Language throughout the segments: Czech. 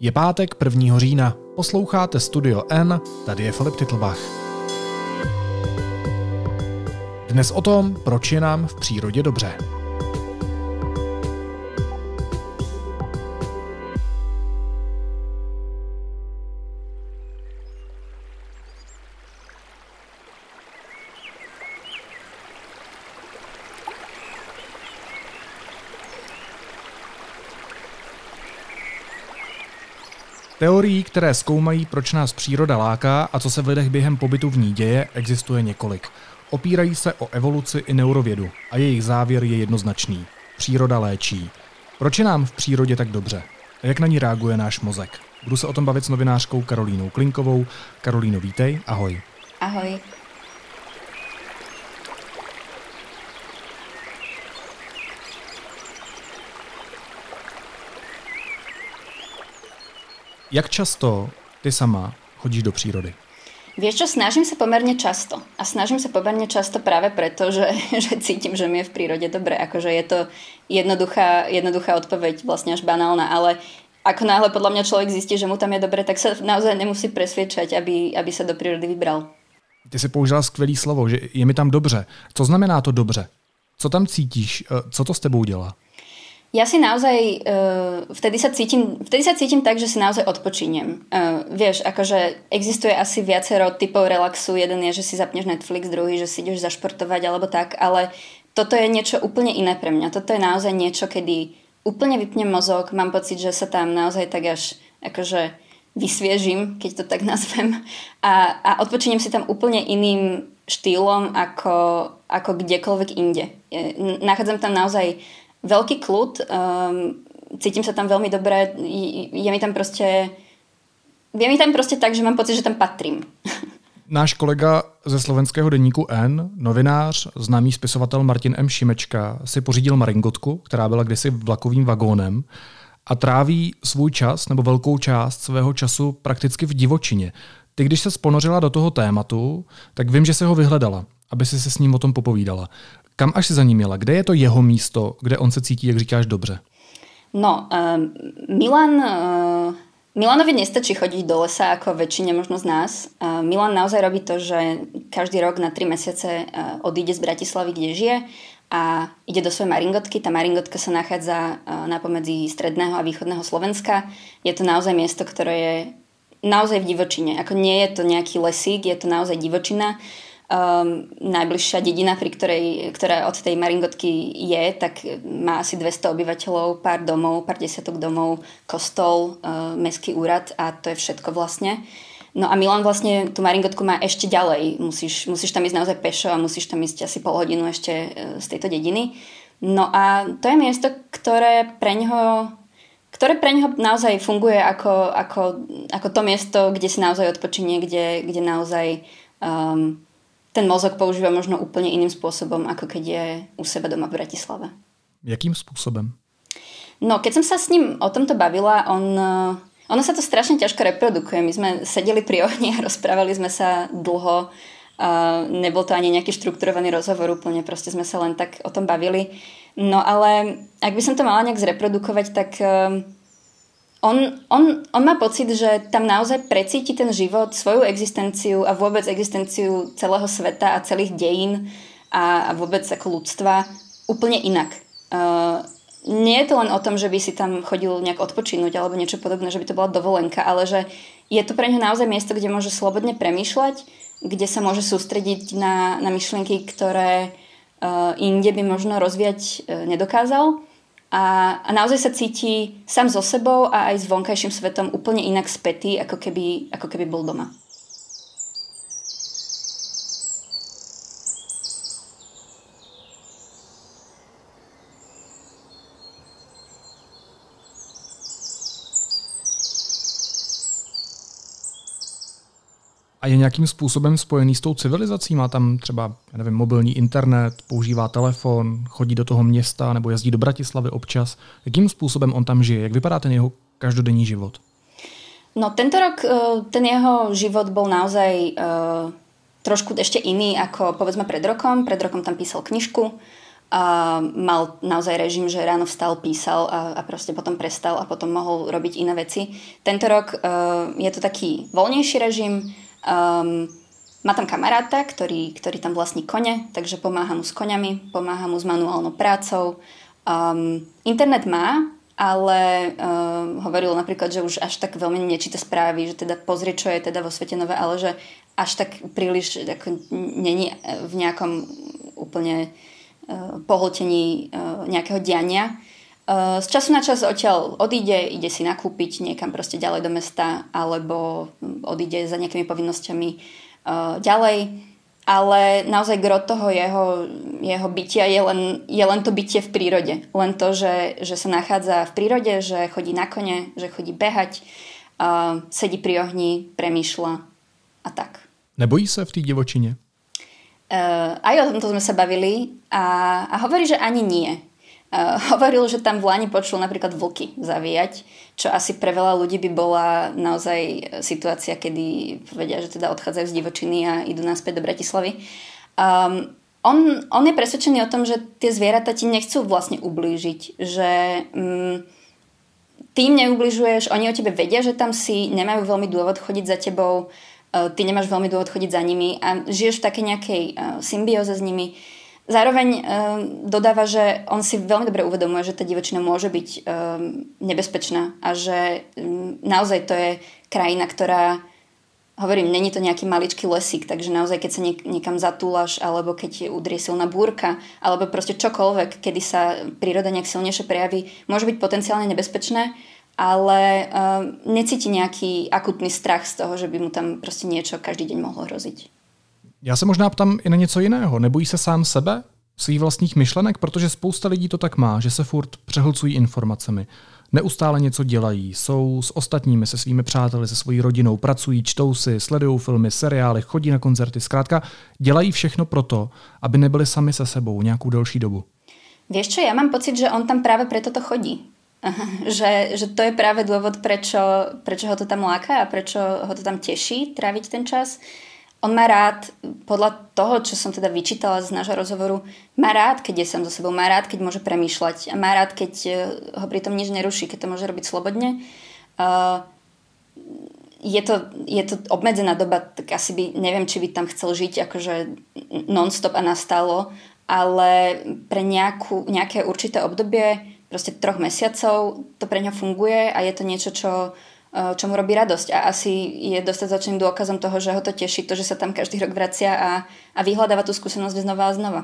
Je pátek 1. října, posloucháte Studio N, tady je Filip Titlbach. Dnes o tom, proč je nám v přírodě dobře. Teorií, které zkoumají, proč nás příroda láká a co se v lidech během pobytu v ní děje, existuje několik. Opírají se o evoluci i neurovědu a jejich závěr je jednoznačný. Příroda léčí. Proč je nám v přírodě tak dobře? A jak na ní reaguje náš mozek? Budu se o tom bavit s novinářkou Karolínou Klinkkovou. Karolíno, vítej, ahoj. Ahoj. Jak často ty sama chodíš do přírody? Vieš čo, snažím sa pomerne často práve preto, že cítim, že mi je v prírode dobre. Akože je to jednoduchá odpoveď, vlastne až banálna, ale ako náhle podľa mňa človek zistí, že mu tam je dobre, tak sa naozaj nemusí presviedčať, aby sa do prírody vybral. Ty si použila skvelý slovo, že je mi tam dobře. Co znamená to dobře? Co tam cítíš? Co to s tebou dělá? Ja si naozaj, vtedy sa cítim tak, že si naozaj odpočiniem. Vieš, akože existuje asi viacero typov relaxu. Jeden je, že si zapneš Netflix, druhý, že si ideš zašportovať alebo tak, ale toto je niečo úplne iné pre mňa. Toto je naozaj niečo, kedy úplne vypnem mozog, mám pocit, že sa tam naozaj tak až akože vysviežim, keď to tak nazvem, a odpočiniem si tam úplne iným štýlom ako kdekoľvek inde. Nachádzam tam naozaj veľký kľud, cítim sa tam veľmi dobre, je mi tam proste tak, že mám pocit, že tam patrím. Náš kolega ze slovenského deníku N, novinář, známý spisovatel Martin M. Šimečka, si pořídil maringotku, která byla kdysi vlakovým vagónem, a tráví svůj čas, nebo velkou část svého času prakticky v divočině. Ty, když se ponořila do toho tématu, tak vím, že se ho vyhledala, aby si se s ním o tom popovídala. Kam až si za ním jela? Kde je to jeho místo, kde on se cítí, jak říkáš, dobře? No, Milanovi nestačí chodiť do lesa ako väčšine možno z nás. Milan naozaj robí to, že každý rok na 3 mesiace odíde z Bratislavy, kde žije, a ide do svojej maringotky. Tá maringotka sa nachádza napomedzi stredného a východného Slovenska. Je to naozaj miesto, ktoré je naozaj v divočine. Ako nie je to nejaký lesík, je to naozaj divočina. Najbližšia dedina, ktorá od tej maringotky je, tak má asi 200 obyvateľov, pár domov, pár desiatok domov, kostol, mestský úrad, a to je všetko vlastne. No a Milan vlastne tú maringotku má ešte ďalej. Musíš tam ísť naozaj pešo a musíš tam ísť asi pol hodinu ešte z tejto dediny. No a to je miesto, ktoré pre ňoho naozaj funguje ako to miesto, kde si naozaj odpočinie, kde naozaj ten mozog používa možno úplne iným spôsobom, ako keď je u seba doma v Bratislave. Jakým spôsobom? No, keď som sa s ním o tomto bavila, ono sa to strašne ťažko reprodukuje. My sme sedeli pri ohni a rozprávali sme sa dlho. Nebol to ani nejaký štrukturovaný rozhovor úplne, proste sme sa len tak o tom bavili. No ale ak by som to mala nejak zreprodukovať, tak On má pocit, že tam naozaj precíti ten život, svoju existenciu a vôbec existenciu celého sveta a celých dejín a vôbec ako ľudstva úplne inak. Nie je to len o tom, že by si tam chodil nejak odpočinúť alebo niečo podobné, že by to bola dovolenka, ale že je to pre ňu naozaj miesto, kde môže slobodne premýšľať, kde sa môže sústrediť na myšlienky, ktoré inde by možno rozvíjať nedokázal. A naozaj sa cíti sám so sebou a aj s vonkajším svetom úplne inak spätý, ako keby bol doma. A je nějakým způsobem spojený s tou civilizací? Má tam třeba, já nevím, mobilní internet, používá telefon, chodí do toho města nebo jezdí do Bratislavy občas. Jakým způsobem on tam žije? Jak vypadá ten jeho každodenní život? No, tento rok ten jeho život bol naozaj trošku ešte iný ako povedzme pred rokom. Pred rokom tam písal knižku. mal naozaj režim, že ráno vstal, písal a proste potom prestal a potom mohol robiť iné veci. Tento rok je to taký voľnejší režim. Má tam kamaráta, ktorý tam vlastní kone, takže pomáha mu s koňami, pomáha mu s manuálnou prácou. Internet má, ale hovoril napríklad, že už až tak veľmi nečíta správy, že teda pozrie, čo je teda vo svete nové, ale že až tak príliš není v nejakom úplne pohltení nejakého diania. Z času na čas odtiaľ odíde, ide si nakúpiť niekam proste ďalej do mesta, alebo odíde za nejakými povinnosťami ďalej. Ale naozaj gro toho jeho bytia je len to bytie v prírode. Len to, že sa nachádza v prírode, že chodí na kone, že chodí behať, sedí pri ohni, premýšľa a tak. Nebojí sa v tej divočine? Aj o tomto sme sa bavili a hovorí, že ani nie. Hovoril, že tam v Lani počul napríklad vlky zavíjať, čo asi pre veľa ľudí by bola naozaj situácia, kedy povedia, že teda odchádzajú z divočiny a idú naspäť do Bratislavy. On je presvedčený o tom, že tie zvieratá ti nechcú vlastne ublížiť, že ty im neublížuješ, oni o tebe vedia, že tam si, nemajú veľmi dôvod chodiť za tebou, ty nemáš veľmi dôvod chodiť za nimi a žiješ v takej nejakej symbióze s nimi. Zároveň dodáva, že on si veľmi dobre uvedomuje, že tá divočina môže byť nebezpečná a že naozaj to je krajina, ktorá, hovorím, není to nejaký maličký lesík, takže naozaj keď sa niekam zatúlaš, alebo keď udrie silná búrka, alebo proste čokoľvek, kedy sa príroda nejak silnejšie prejaví, môže byť potenciálne nebezpečné, ale necíti nejaký akutný strach z toho, že by mu tam prostě niečo každý deň mohlo hroziť. Já se možná ptám i na něco jiného. Nebojí se sám sebe, svých vlastních myšlenek, protože spousta lidí to tak má, že se furt přehlcují informacemi. Neustále něco dělají, jsou s ostatními, se svými přáteli, se svojí rodinou, pracují, čtou si, sledují filmy, seriály, chodí na koncerty, zkrátka dělají všechno proto, aby nebyli sami se sebou nějakou delší dobu. Vieš čo, ja mám pocit, že on tam práve preto to chodí. Že to je práve dôvod, prečo ho to tam láka a prečo ho to tam teší tráviť ten čas. On má rád, podľa toho, čo som teda vyčítala z nášho rozhovoru, má rád, keď je sám so sebou, má rád, keď môže premýšľať a má rád, keď ho pritom nič neruší, keď to môže robiť slobodne. Je to obmedzená doba, tak asi by, neviem, či by tam chcel žiť akože non-stop a nastalo, ale pre nejaké určité obdobie proste 3 mesiacov to pre ňa funguje a je to niečo, čo mu robí radosť a asi je dostatočným dôkazom toho, že ho to teší, to, že sa tam každý rok vracia a vyhľadáva tú skúsenosť znova a znova.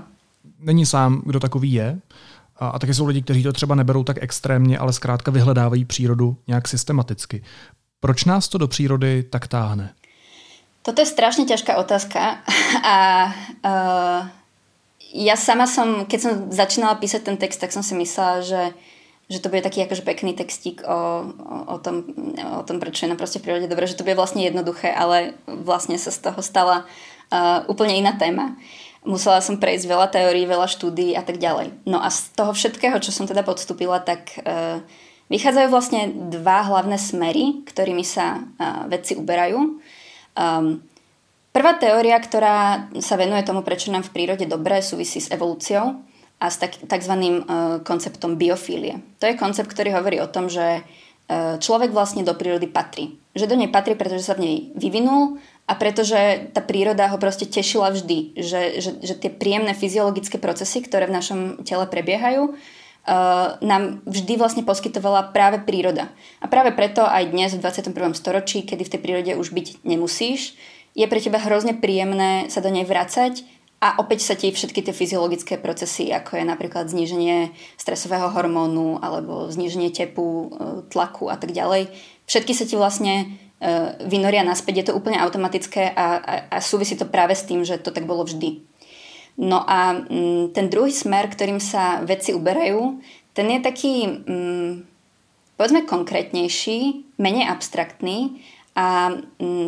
Není sám, kdo takový je a taky jsou lidi, kteří to třeba neberou tak extrémně, ale zkrátka vyhledávají přírodu nějak systematicky. Proč nás to do přírody tak táhne? Toto je strašne ťažká otázka a... Ja sama som, keď som začínala písať ten text, tak som si myslela, že to bude taký akože pekný textík o tom, prečo je na proste v prírode dobré, že to bude vlastne jednoduché, ale vlastne sa z toho stala úplne iná téma. Musela som prejsť veľa teórií, veľa štúdií a tak ďalej. No a z toho všetkého, čo som teda podstúpila, tak vychádzajú vlastne 2 hlavné smery, ktorými sa vedci uberajú. Prvá teória, ktorá sa venuje tomu, prečo nám v prírode dobre, súvisí s evolúciou a s takzvaným konceptom biofílie. To je koncept, ktorý hovorí o tom, že človek vlastne do prírody patrí. Že do nej patrí, pretože sa v nej vyvinul a pretože tá príroda ho proste tešila vždy. Že tie príjemné fyziologické procesy, ktoré v našom tele prebiehajú, nám vždy vlastne poskytovala práve príroda. A práve preto aj dnes v 21. storočí, kedy v tej prírode už byť nemusíš, je pre teba hrozne príjemné sa do nej vracať a opäť sa ti všetky tie fyziologické procesy, ako je napríklad zníženie stresového hormónu alebo zníženie tepu, tlaku a tak ďalej, všetky sa ti vlastne vynoria naspäť, je to úplne automatické a súvisí to práve s tým, že to tak bolo vždy. No a ten druhý smer, ktorým sa vedci uberajú, ten je taký, povedzme konkrétnejší, menej abstraktný. A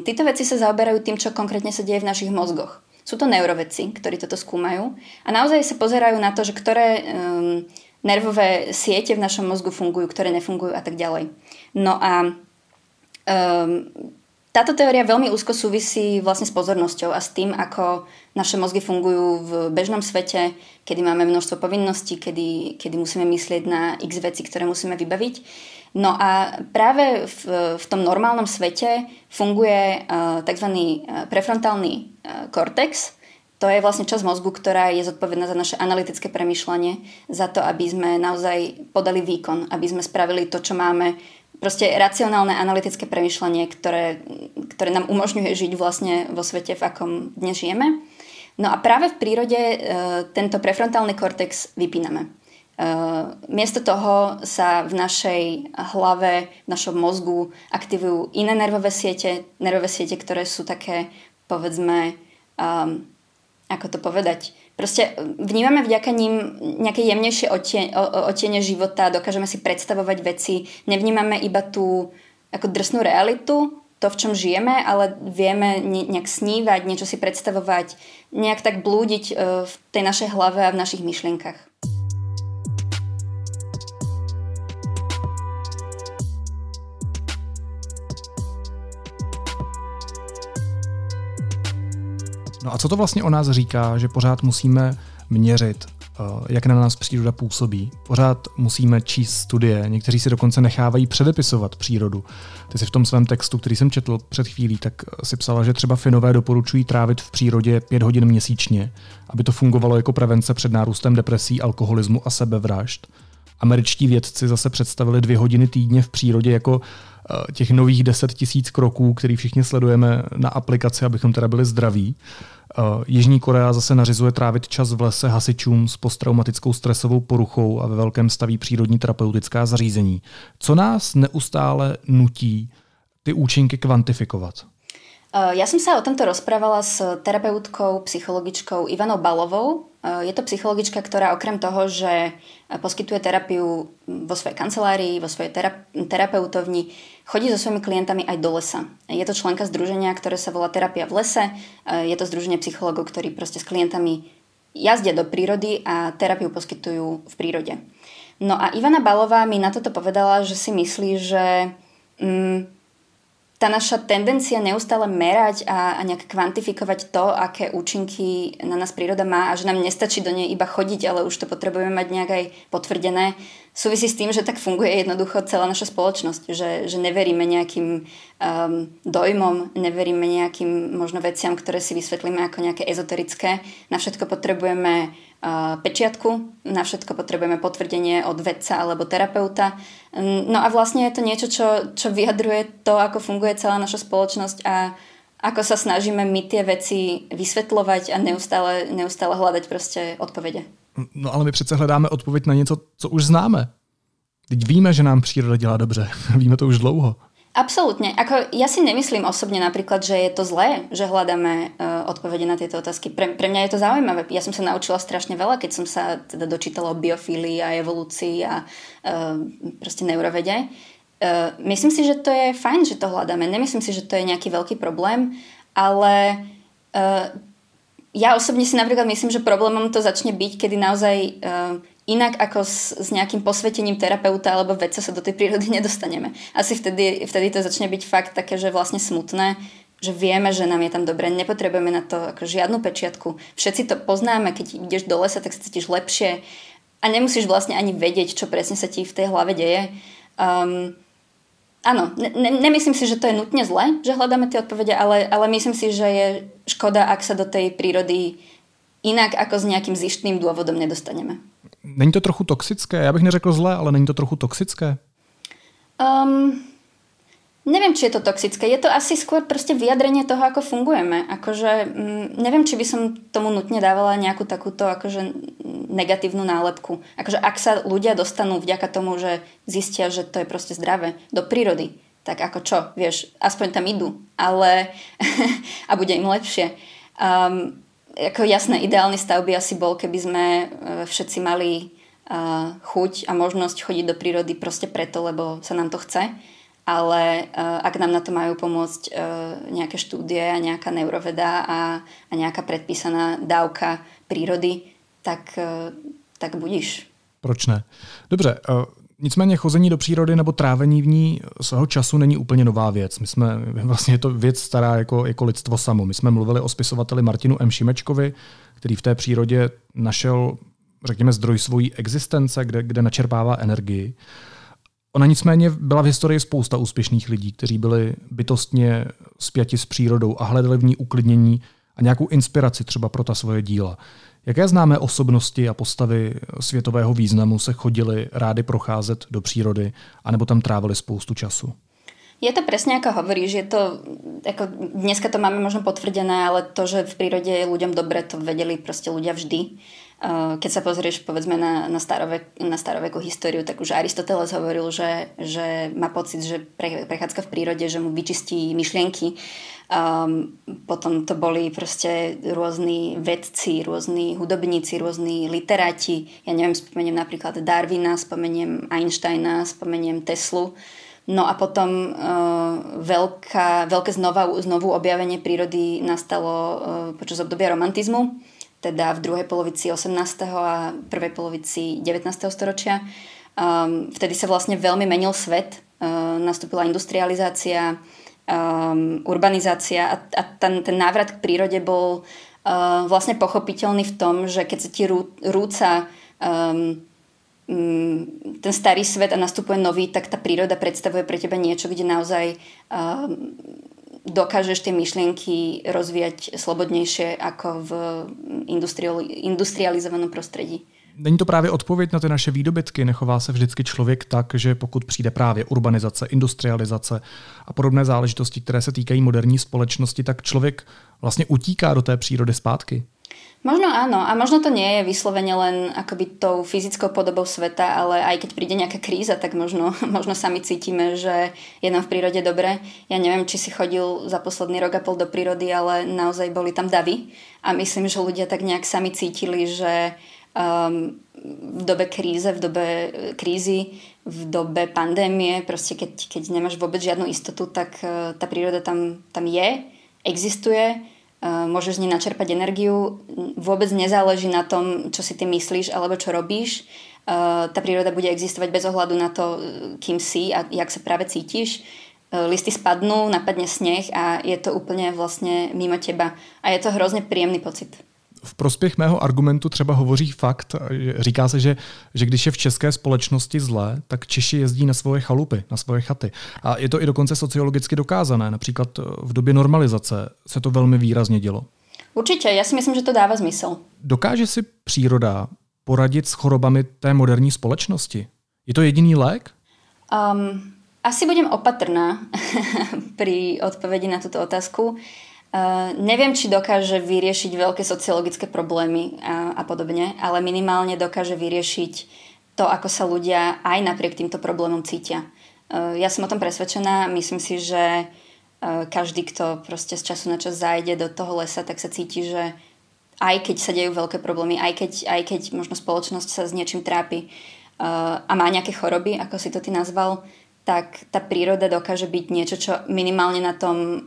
títo veci sa zaoberajú tým, čo konkrétne sa deje v našich mozgoch. Sú to neuroveci, ktorí toto skúmajú a naozaj sa pozerajú na to, že ktoré nervové siete v našom mozgu fungujú, ktoré nefungujú a tak ďalej. No a Táto teória veľmi úzko súvisí vlastne s pozornosťou a s tým, ako naše mozgy fungujú v bežnom svete, kedy máme množstvo povinností, kedy musíme myslieť na x veci, ktoré musíme vybaviť. No a práve v tom normálnom svete funguje tzv. Prefrontálny kortex. To je vlastne časť mozgu, ktorá je zodpovedná za naše analytické premýšľanie, za to, aby sme naozaj podali výkon, aby sme spravili to, čo máme. Proste racionálne analytické premýšľanie, ktoré nám umožňuje žiť vlastne vo svete, v akom dnes žijeme. No a práve v prírode tento prefrontálny kortex vypíname. Miesto toho sa v našej hlave, v našom mozgu aktivujú iné nervové siete, ktoré sú také, povedzme, ako to povedať, proste vnímame vďaka ním nejaké jemnejšie odtiene života, dokážeme si predstavovať veci, nevnímame iba tú ako drsnú realitu, to, v čom žijeme, ale vieme nejak snívať, niečo si predstavovať, nejak tak blúdiť v tej našej hlave a v našich myšlienkach. No a co to vlastně o nás říká, že pořád musíme měřit, jak na nás příroda působí? Pořád musíme číst studie, někteří si dokonce nechávají předepisovat přírodu. Ty si v tom svém textu, který jsem četl před chvílí, tak si psala, že třeba Finové doporučují trávit v přírodě 5 hodin měsíčně, aby to fungovalo jako prevence před nárůstem depresí, alkoholismu a sebevražd. Američtí vědci zase představili 2 hodiny týdně v přírodě jako těch nových 10 000 kroků, který všichni sledujeme na aplikaci, abychom teda byli zdraví. Jižní Korea zase nařizuje trávit čas v lese hasičům s posttraumatickou stresovou poruchou a ve velkém staví přírodní terapeutická zařízení. Co nás neustále nutí ty účinky kvantifikovat? Ja som sa o tomto rozprávala s terapeutkou, psychologičkou Ivanou Balovou. Je to psychologička, ktorá okrem toho, že poskytuje terapiu vo svojej kancelárii, vo svojej terapeutovni, chodí so svojimi klientami aj do lesa. Je to členka združenia, ktoré sa volá Terapia v lese. Je to združenie psychologov, ktorí proste s klientami jazdia do prírody a terapiu poskytujú v prírode. No a Ivana Balová mi na toto povedala, že si myslí, že tá naša tendencia neustále merať a nejak kvantifikovať to, aké účinky na nás príroda má a že nám nestačí do nej iba chodiť, ale už to potrebujeme mať nejak aj potvrdené. Súvisí s tým, že tak funguje jednoducho celá naša spoločnosť, že neveríme nejakým dojmom, neveríme nejakým možno veciam, ktoré si vysvetlíme ako nejaké ezoterické. Na všetko potrebujeme pečiatku, na všetko potrebujeme potvrdenie od vedca alebo terapeuta. No a vlastne je to niečo, čo vyjadruje to, ako funguje celá naša spoločnosť a ako sa snažíme my tie veci vysvetľovať a neustále hľadať proste odpovede. No ale my přece hledáme odpoveď na něco, co už známe. Teď víme, že nám příroda dělá dobře. Víme to už dlouho. Absolutne. Ako, ja si nemyslím osobne napríklad, že je to zlé, že hľadáme odpovede na tieto otázky. Pre mňa je to zaujímavé. Ja som sa naučila strašne veľa, keď som sa teda dočítala o biofílii a evolúcii a proste neurovede. Myslím si, že to je fajn, že to hľadáme. Nemyslím si, že to je nejaký veľký problém, ale ja osobne si napríklad myslím, že problémom to začne byť, kedy naozaj inak ako s nejakým posvetením terapeuta alebo vedca sa do tej prírody nedostaneme. Asi vtedy to začne byť fakt také, že vlastne smutné, že vieme, že nám je tam dobre, nepotrebujeme na to ako žiadnu pečiatku. Všetci to poznáme, keď ideš do lesa, tak sa cítiš lepšie a nemusíš vlastne ani vedieť, čo presne sa ti v tej hlave deje. Áno, nemyslím si, že to je nutne zle, že hľadáme tie odpovede, ale myslím si, že je škoda, ak sa do tej prírody inak ako s nejakým zištným dôvodom nedostaneme. Není to trochu toxické? Já bych neřekl zlé, ale není to trochu toxické? Neviem, či je to toxické. Je to asi skôr proste vyjadrenie toho, ako fungujeme. Akože, neviem, či by som tomu nutne dávala nejakú takúto akože negatívnu nálepku. Akože, ak sa ľudia dostanú vďaka tomu, že zistia, že to je proste zdravé, do prírody, tak ako čo, vieš, aspoň tam idú. Ale a bude im lepšie. Ako jasné, ideálny stav by asi bol, keby sme všetci mali chuť a možnosť chodiť do prírody proste preto, lebo sa nám to chce. Ale ak nám na to majú pomôcť nejaké štúdie a nejaká neuroveda a nejaká predpísaná dávka prírody, tak budiš. Proč ne? Dobře, Nicméně chození do přírody nebo trávení v ní svého času není úplně nová věc. My jsme, vlastně je to věc stará jako lidstvo samo. My jsme mluvili o spisovateli Martinu M. Šimečkovi, který v té přírodě našel, řekněme, zdroj svojí existence, kde načerpává energii. Ona nicméně byla v historii spousta úspěšných lidí, kteří byli bytostně spjati s přírodou a hledali v ní uklidnění a nějakou inspiraci třeba pro ta svoje díla. Jaké známé osobnosti a postavy světového významu se chodili rádi procházet do přírody anebo tam trávili spoustu času? Je to presne, ako hovoríš, je to, ako dneska to máme možno potvrdené, ale to, že v prírode je ľuďom dobre, to vedeli proste ľudia vždy. Keď sa pozrieš, povedzme, na starovekú históriu, tak už Aristoteles hovoril, že má pocit, že prechádzka v prírode, že mu vyčistí myšlienky. Potom to boli proste rôzni vedci, rôzni hudobníci, rôzni literáti. Ja neviem, spomeniem napríklad Darwina, spomeniem Einsteina, spomeniem Teslu. No a potom veľké znovu objavenie prírody nastalo počas obdobia romantizmu, teda v druhej polovici 18. a prvej polovici 19. storočia. Vtedy sa vlastne veľmi menil svet, nastúpila industrializácia, urbanizácia a ten návrat k prírode bol vlastne pochopiteľný v tom, že keď sa ti rúca ten starý svet a nastupuje nový, tak tá príroda predstavuje pre teba niečo, kde naozaj dokážeš tie myšlienky rozvíjať slobodnejšie ako v industrializovanom prostredí. Není to právě odpověď na ty naše výdobytky? Nechová se vždycky člověk tak, že pokud přijde právě urbanizace, industrializace a podobné záležitosti, které se týkají moderní společnosti, tak člověk vlastně utíká do té přírody zpátky? Možno áno, a možno to nie je vyslovene len akoby tou fyzickou podobou sveta, ale aj keď príde nejaká kríza, tak možno sami cítime, že je nám v prírode dobre. Ja neviem, či si chodil za posledný rok a pol do prírody, ale naozaj boli tam davy a myslím, že ľudia tak nejak sami cítili, že v dobe krízy, v dobe pandémie, proste keď nemáš vôbec žiadnu istotu, tak tá príroda tam je, existuje, môžeš z nej načerpať energiu, vôbec nezáleží na tom, čo si ty myslíš alebo čo robíš. Tá príroda bude existovať bez ohľadu na to, kým si a jak sa práve cítiš. Listy spadnú, napadne sneh a je to úplne vlastne mimo teba. A je to hrozne príjemný pocit. V prospěch mého argumentu třeba hovoří fakt, říká se, že když je v české společnosti zlé, tak Češi jezdí na svoje chalupy, na svoje chaty. A je to i dokonce sociologicky dokázané. Například v době normalizace se to velmi výrazně dělo. Určitě, já si myslím, že to dává smysl. Dokáže si příroda poradit s chorobami té moderní společnosti? Je to jediný lék? Asi budem opatrná pri odpovědi na tuto otázku. Neviem, či dokáže vyriešiť veľké sociologické problémy a podobne, ale minimálne dokáže vyriešiť to, ako sa ľudia aj napriek týmto problémom cítia. Ja som o tom presvedčená, myslím si, že každý, kto proste z času na čas zájde do toho lesa, tak sa cíti, že aj keď sa dejú veľké problémy, aj keď možno spoločnosť sa s niečím trápi a má nejaké choroby, ako si to ty nazval, tak tá príroda dokáže byť niečo, čo minimálne na tom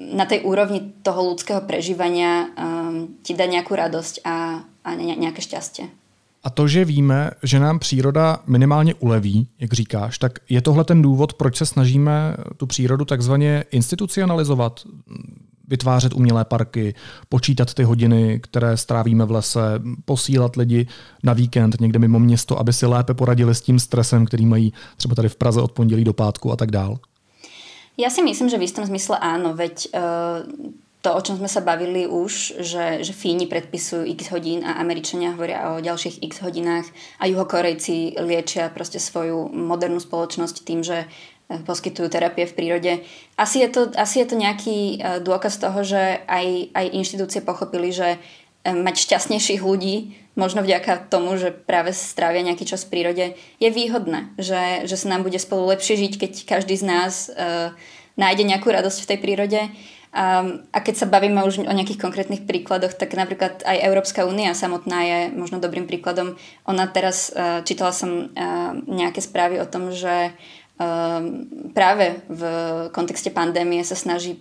na tej úrovni toho ľudského prežívania ti dá nejakú radosť a nejaké šťastie. A to, že víme, že nám příroda minimálně uleví, jak říkáš, tak je tohle ten důvod, proč se snažíme tu přírodu takzvaně institucionalizovat, vytvářet umělé parky, počítat ty hodiny, které strávíme v lese, posílat lidi na víkend někde mimo město, aby si lépe poradili s tím stresem, který mají třeba tady v Praze od pondělí do pátku a tak dál. Ja si myslím, že v istom zmysle áno, veď to, o čom sme sa bavili už, že Fíni predpisujú x hodín a Američania hovoria o ďalších x hodinách a Juhokorejci liečia proste svoju modernú spoločnosť tým, že poskytujú terapie v prírode. Asi je to nejaký dôkaz toho, že aj inštitúcie pochopili, že mať šťastnejších ľudí, možno vďaka tomu, že práve strávia nejaký čas v prírode, je výhodné, že sa nám bude spolu lepšie žiť, keď každý z nás nájde nejakú radosť v tej prírode. A keď sa bavíme už o nejakých konkrétnych príkladoch, tak napríklad aj Európska únia samotná je možno dobrým príkladom. Ona teraz, čítala som nejaké správy o tom, že práve v kontexte pandémie sa snaží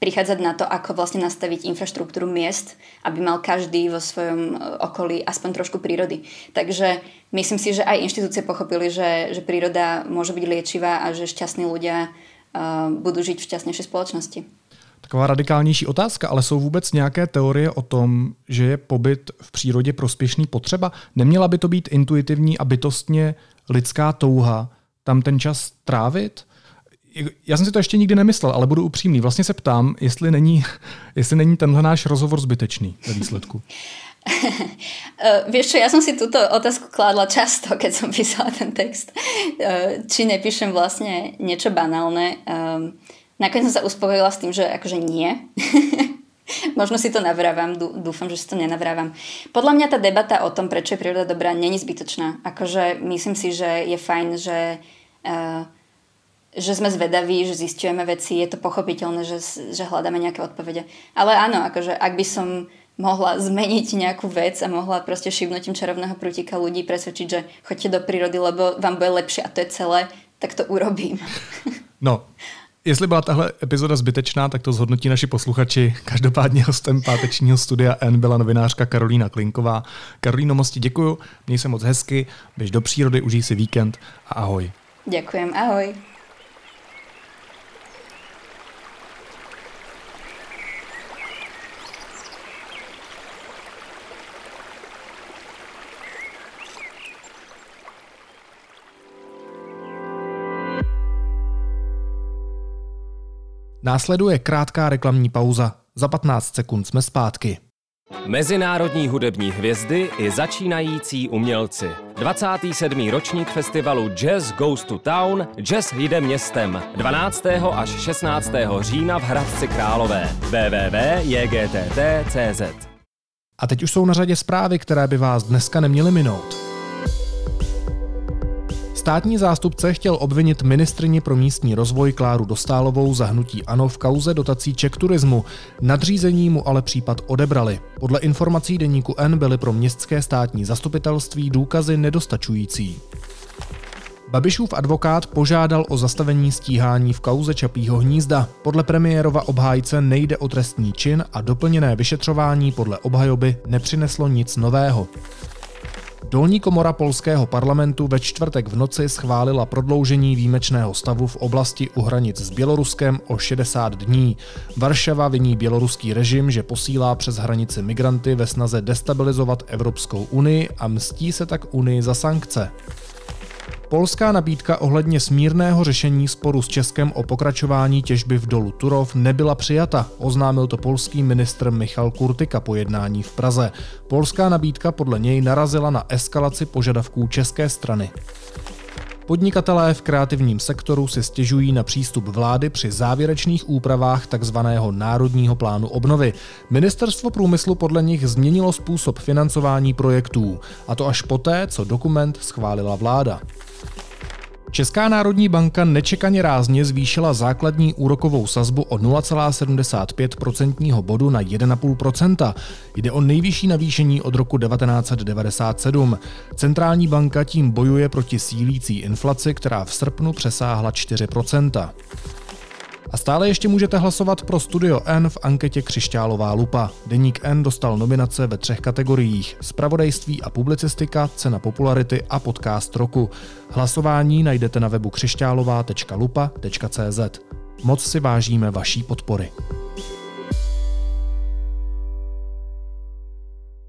prichádzať na to, ako vlastne nastaviť infraštruktúru miest, aby mal každý vo svojom okolí aspoň trošku prírody. Takže myslím si, že aj inštitúcie pochopili, že príroda môže byť liečivá a že šťastní ľudia budú žiť v šťastnejšej spoločnosti. Taková radikálnější otázka, ale jsou vůbec nějaké teorie o tom, že je pobyt v přírodě prospěšný potřeba? Neměla by to být intuitivní a bytostně lidská touha tam ten čas trávit? Já jsem si to ještě nikdy nemyslel, ale budu upřímný. Vlastně se ptám, jestli není tenhle náš rozhovor zbytečný ve výsledku. Vieš čo, ja som si túto otázku kládla často, keď som písala ten text. Či nepíšem vlastne niečo banálne. Nakoniec som sa uspokojila s tým, že akože nie. Možno si to navrávam, dúfam, že si to nenavrávam. Podľa mňa tá debata o tom, prečo je príroda dobrá, není zbytočná. Akože myslím si, že je fajn, že sme zvedaví, že zisťujeme veci, je to pochopiteľné, že hľadáme nejaké odpovede. Ale áno, akože ak by som mohla zmeniť nejakú vec a mohla proste šibnutím čarovného prútika ľudí presvedčiť, že choďte do prírody, lebo vám bude lepšie a to je celé, tak to urobím. No, jestli byla tahle epizoda zbytečná, tak to zhodnotí naši posluchači. Každopádně hostem pátečního Studia N byla novinářka Karolína Klinkková. Karolíno, moc ti děkuju, měj se moc hezky, běž do přírody, užij si víkend a ahoj. Děkujem, ahoj. Následuje krátká reklamní pauza. Za 15 sekund jsme zpátky. Mezinárodní hudební hvězdy i začínající umělci. 27. ročník festivalu Jazz Goes to Town, Jazz jde městem. 12. až 16. října v Hradci Králové. www.jgtt.cz. A teď už jsou na řadě zprávy, které by vás dneska neměly minout. Státní zástupce chtěl obvinit ministryni pro místní rozvoj Kláru Dostálovou za hnutí ANO v kauze dotací CzechTourismu. Nadřízení mu ale případ odebrali. Podle informací deníku N byly pro městské státní zastupitelství důkazy nedostačující. Babišův advokát požádal o zastavení stíhání v kauze Čapího hnízda. Podle premiérova obhájce nejde o trestný čin a doplněné vyšetřování podle obhajoby nepřineslo nic nového. Dolní komora polského parlamentu ve čtvrtek v noci schválila prodloužení výjimečného stavu v oblasti u hranic s Běloruskem o 60 dní. Varšava viní běloruský režim, že posílá přes hranici migranty ve snaze destabilizovat Evropskou unii a mstí se tak unii za sankce. Polská nabídka ohledně smírného řešení sporu s Českem o pokračování těžby v dolu Turów nebyla přijata, oznámil to polský ministr Michał Kurtyka po jednání v Praze. Polská nabídka podle něj narazila na eskalaci požadavků české strany. Podnikatelé v kreativním sektoru si stěžují na přístup vlády při závěrečných úpravách tzv. Národního plánu obnovy. Ministerstvo průmyslu podle nich změnilo způsob financování projektů, a to až poté, co dokument schválila vláda. Česká národní banka nečekaně rázně zvýšila základní úrokovou sazbu o 0,75% bodu na 1,5%. Jde o nejvyšší navýšení od roku 1997. Centrální banka tím bojuje proti sílící inflaci, která v srpnu přesáhla 4%. A stále ještě můžete hlasovat pro Studio N v anketě Křišťálová lupa. Deník N dostal nominace ve 3 kategoriích: zpravodajství a publicistika, cena popularity a podcast roku. Hlasování najdete na webu křišťálová.lupa.cz. Moc si vážíme vaší podpory.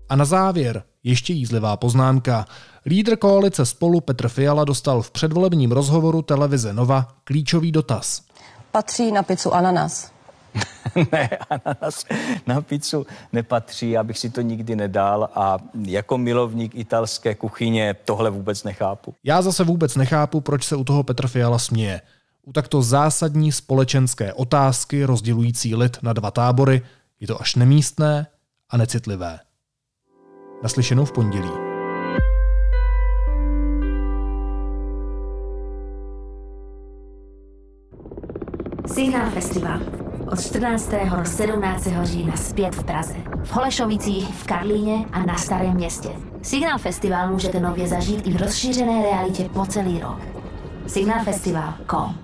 A na závěr ještě jízlivá poznámka. Lídr koalice Spolu Petr Fiala dostal v předvolebním rozhovoru televize Nova klíčový dotaz. Patří na pizzu ananas? Ne, ananas na pizzu nepatří, já bych si to nikdy nedal a jako milovník italské kuchyně tohle vůbec nechápu. Já zase vůbec nechápu, proč se u toho Petr Fiala směje. U takto zásadní společenské otázky rozdělující lid na dva tábory je to až nemístné a necitlivé. Naslyšenou v pondělí. Signál festival od 14. do 17. října zpět v Praze, v Holešovicích, v Karlíně a na Starém Městě. Signál festival můžete nově zažít i v rozšířené realitě po celý rok. signalfestival.com.